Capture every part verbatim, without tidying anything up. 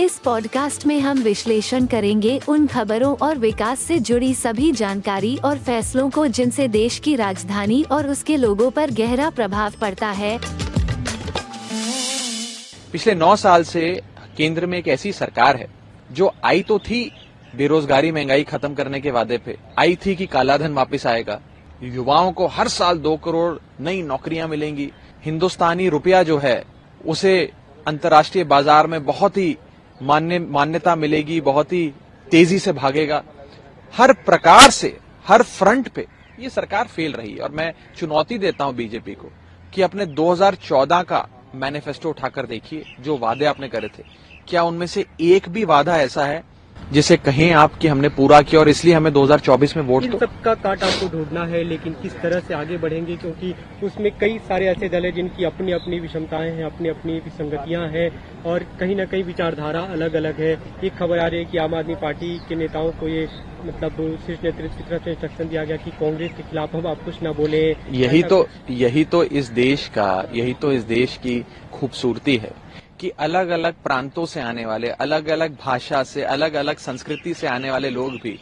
इस पॉडकास्ट में हम विश्लेषण करेंगे उन खबरों और विकास से जुड़ी सभी जानकारी और फैसलों को जिनसे देश की राजधानी और उसके लोगों पर गहरा प्रभाव पड़ता है। पिछले नौ साल से केंद्र में एक ऐसी सरकार है जो आई तो थी बेरोजगारी महंगाई खत्म करने के वादे पे, आई थी कि कालाधन वापस आएगा, युवाओं को हर साल दो करोड़ नई नौकरियां मिलेंगी, हिंदुस्तानी रुपया जो है उसे अंतर्राष्ट्रीय बाजार में बहुत ही मान्य मान्यता मिलेगी, बहुत ही तेजी से भागेगा। हर प्रकार से हर फ्रंट पे ये सरकार फेल रही है और मैं चुनौती देता हूं बीजेपी को कि अपने दो हज़ार चौदह का मैनिफेस्टो उठाकर देखिए, जो वादे आपने करे थे क्या उनमें से एक भी वादा ऐसा है जिसे कहें आप कि हमने पूरा किया और इसलिए हमें दो हज़ार चौबीस में वोट इन सबका काट आपको ढूंढना है। लेकिन किस तरह से आगे बढ़ेंगे, क्योंकि उसमें कई सारे ऐसे दल हैं जिनकी अपनी अपनी विषमताएं हैं, अपनी अपनी विसंगतियां हैं और कहीं न कहीं विचारधारा अलग अलग है। एक खबर आ रही है कि आम आदमी पार्टी के नेताओं को ये मतलब शीर्ष नेतृत्व की तरफ से इंस्ट्रक्शन दिया गया कि कांग्रेस के खिलाफ हम आप कुछ न बोले। यही तो यही तो इस देश का यही तो इस देश की खूबसूरती है कि अलग अलग प्रांतों से आने वाले, अलग अलग भाषा से, अलग अलग संस्कृति से आने वाले लोग भी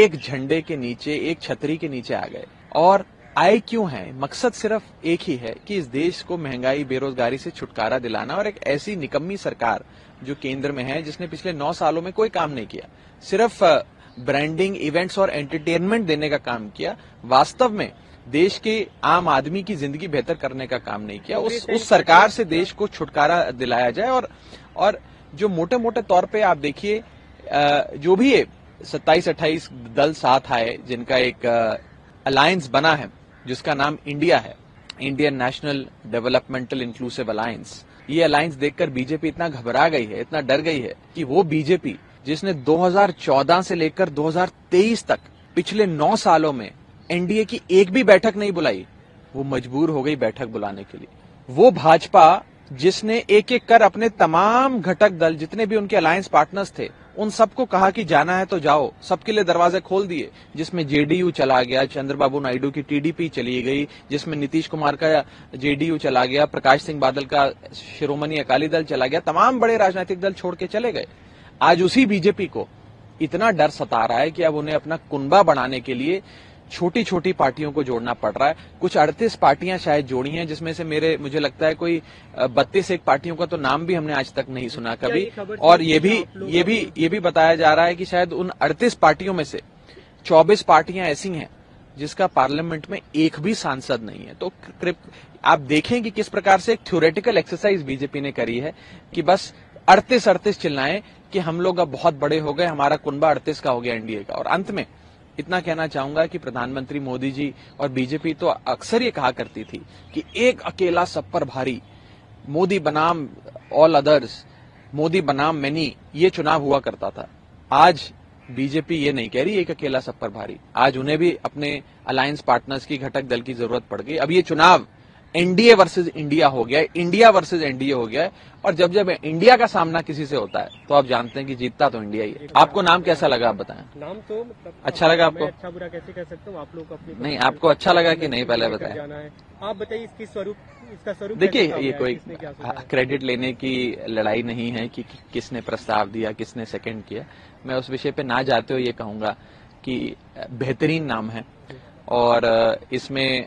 एक झंडे के नीचे, एक छतरी के नीचे आ गए। और आए क्यों हैं? मकसद सिर्फ एक ही है कि इस देश को महंगाई बेरोजगारी से छुटकारा दिलाना। और एक ऐसी निकम्मी सरकार जो केंद्र में है जिसने पिछले नौ सालों में कोई काम नहीं किया, सिर्फ ब्रांडिंग, इवेंट्स और एंटरटेनमेंट देने का काम किया, वास्तव में देश के आम आदमी की जिंदगी बेहतर करने का काम नहीं किया। उस उस सरकार से देश को छुटकारा दिलाया जाए। और और जो मोटे मोटे तौर पे आप देखिए, जो भी सत्ताईस अट्ठाईस दल साथ आए जिनका एक अलायंस बना है जिसका नाम इंडिया है, Indian national developmental inclusive alliance. ये अलायंस देखकर बीजेपी इतना घबरा गई है, इतना डर गई है कि वो बीजेपी जिसने दो हज़ार चौदह से लेकर दो हज़ार तेईस तक पिछले नौ सालों में एन डी ए की एक भी बैठक नहीं बुलाई, वो मजबूर हो गई बैठक बुलाने के लिए। वो भाजपा जिसने एक एक कर अपने तमाम घटक दल, जितने भी उनके अलायंस पार्टनर्स थे, उन सबको कहा कि जाना है तो जाओ, सबके लिए दरवाजे खोल दिए, जिसमें जेडीयू चला गया, चंद्रबाबू नायडू की टी डी पी चली गई, जिसमें नीतीश कुमार का जे डी यू चला गया, प्रकाश सिंह बादल का शिरोमणि अकाली दल चला गया, तमाम बड़े राजनीतिक दल छोड़ के चले गए। आज उसी बीजेपी को इतना डर सता रहा है कि अब उन्हें अपना कुनबा बढ़ाने के लिए छोटी छोटी पार्टियों को जोड़ना पड़ रहा है। कुछ अड़तीस पार्टियां शायद जोड़ी हैं, जिसमें से मेरे मुझे लगता है कोई बत्तीस एक पार्टियों का तो नाम भी हमने आज तक नहीं सुना कभी। और ये भी ये भी ये भी बताया जा रहा है कि शायद उन अड़तीस पार्टियों में से चौबीस पार्टियां ऐसी हैं जिसका पार्लियामेंट में एक भी सांसद नहीं है। तो आप देखें कि किस प्रकार से एक थ्योरेटिकल एक्सरसाइज बीजेपी ने करी है कि बस अड़तीस अड़तीस चिल्लाएं कि हम लोग अब बहुत बड़े हो गए, हमारा कुनबा अड़तीस का हो गया एन डी ए का। और अंत में इतना कहना चाहूंगा कि प्रधानमंत्री मोदी जी और बीजेपी तो अक्सर ये कहा करती थी कि एक अकेला सब पर भारी, मोदी बनाम ऑल अदर्स, मोदी बनाम मैनी, ये चुनाव हुआ करता था। आज बीजेपी ये नहीं कह रही एक अकेला सब पर भारी, आज उन्हें भी अपने अलायंस पार्टनर्स की, घटक दल की जरूरत पड़ गई। अब ये चुनाव N D A versus India हो गया है, India versus N D A हो गया है। और जब जब इंडिया का सामना किसी से होता है तो आप जानते हैं कि जीतता तो इंडिया ही है। आपको नाम कैसा लगा आप बताएं? नाम तो मतलब अच्छा लगा आपको? अच्छा बुरा कैसे कह सकता हूँ, आप लोग अपनी नहीं, आपको अच्छा लगा कि नहीं पहले बताएं? आप बताइए इसकी स्वरूप, इसका स्वरूप। देखिए ये कोई क्रेडिट लेने की लड़ाई नहीं है कि किसने प्रस्ताव दिया, किसने सेकेंड किया। मैं उस विषय पे ना जाते हुए ये कहूँगा कि बेहतरीन नाम है और इसमें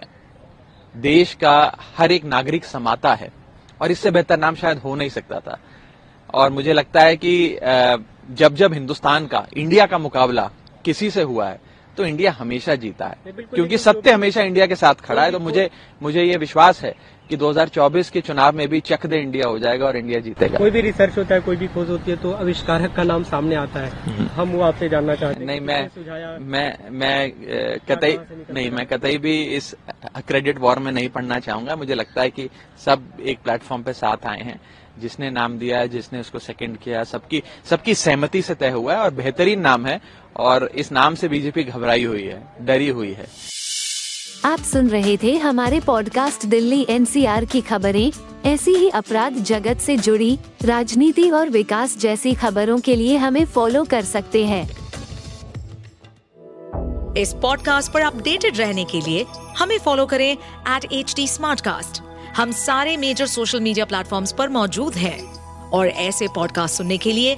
देश का हर एक नागरिक समाता है और इससे बेहतर नाम शायद हो नहीं सकता था। और मुझे लगता है कि जब जब हिंदुस्तान का, इंडिया का मुकाबला किसी से हुआ है तो इंडिया हमेशा जीता है, क्योंकि सत्य हमेशा इंडिया के साथ खड़ा है। तो मुझे मुझे ये विश्वास है कि दो हज़ार चौबीस के चुनाव में भी चक दे इंडिया हो जाएगा और इंडिया जीतेगा। कोई भी रिसर्च होता है, कोई भी खोज होती है तो आविष्कारक का नाम सामने आता है। हम वो आपसे जानना चाहते हैं। नहीं, मैं मैं मैं कतई नहीं मैं कतई भी इस क्रेडिट वॉर में नहीं पढ़ना चाहूंगा। मुझे लगता है कि सब एक प्लेटफॉर्म पे साथ आए हैं, जिसने नाम दिया है, जिसने उसको सेकंड किया, सबकी सबकी सहमति से तय हुआ है और बेहतरीन नाम है। और इस नाम से बीजेपी घबराई हुई है, डरी हुई है। आप सुन रहे थे हमारे पॉडकास्ट दिल्ली एनसीआर की खबरें। ऐसी ही अपराध जगत से जुड़ी, राजनीति और विकास जैसी खबरों के लिए हमें फॉलो कर सकते हैं। इस पॉडकास्ट पर अपडेटेड रहने के लिए हमें फॉलो करें एट एच डी स्मार्टकास्ट। हम सारे मेजर सोशल मीडिया प्लेटफॉर्म्स पर मौजूद हैं और ऐसे पॉडकास्ट सुनने के लिए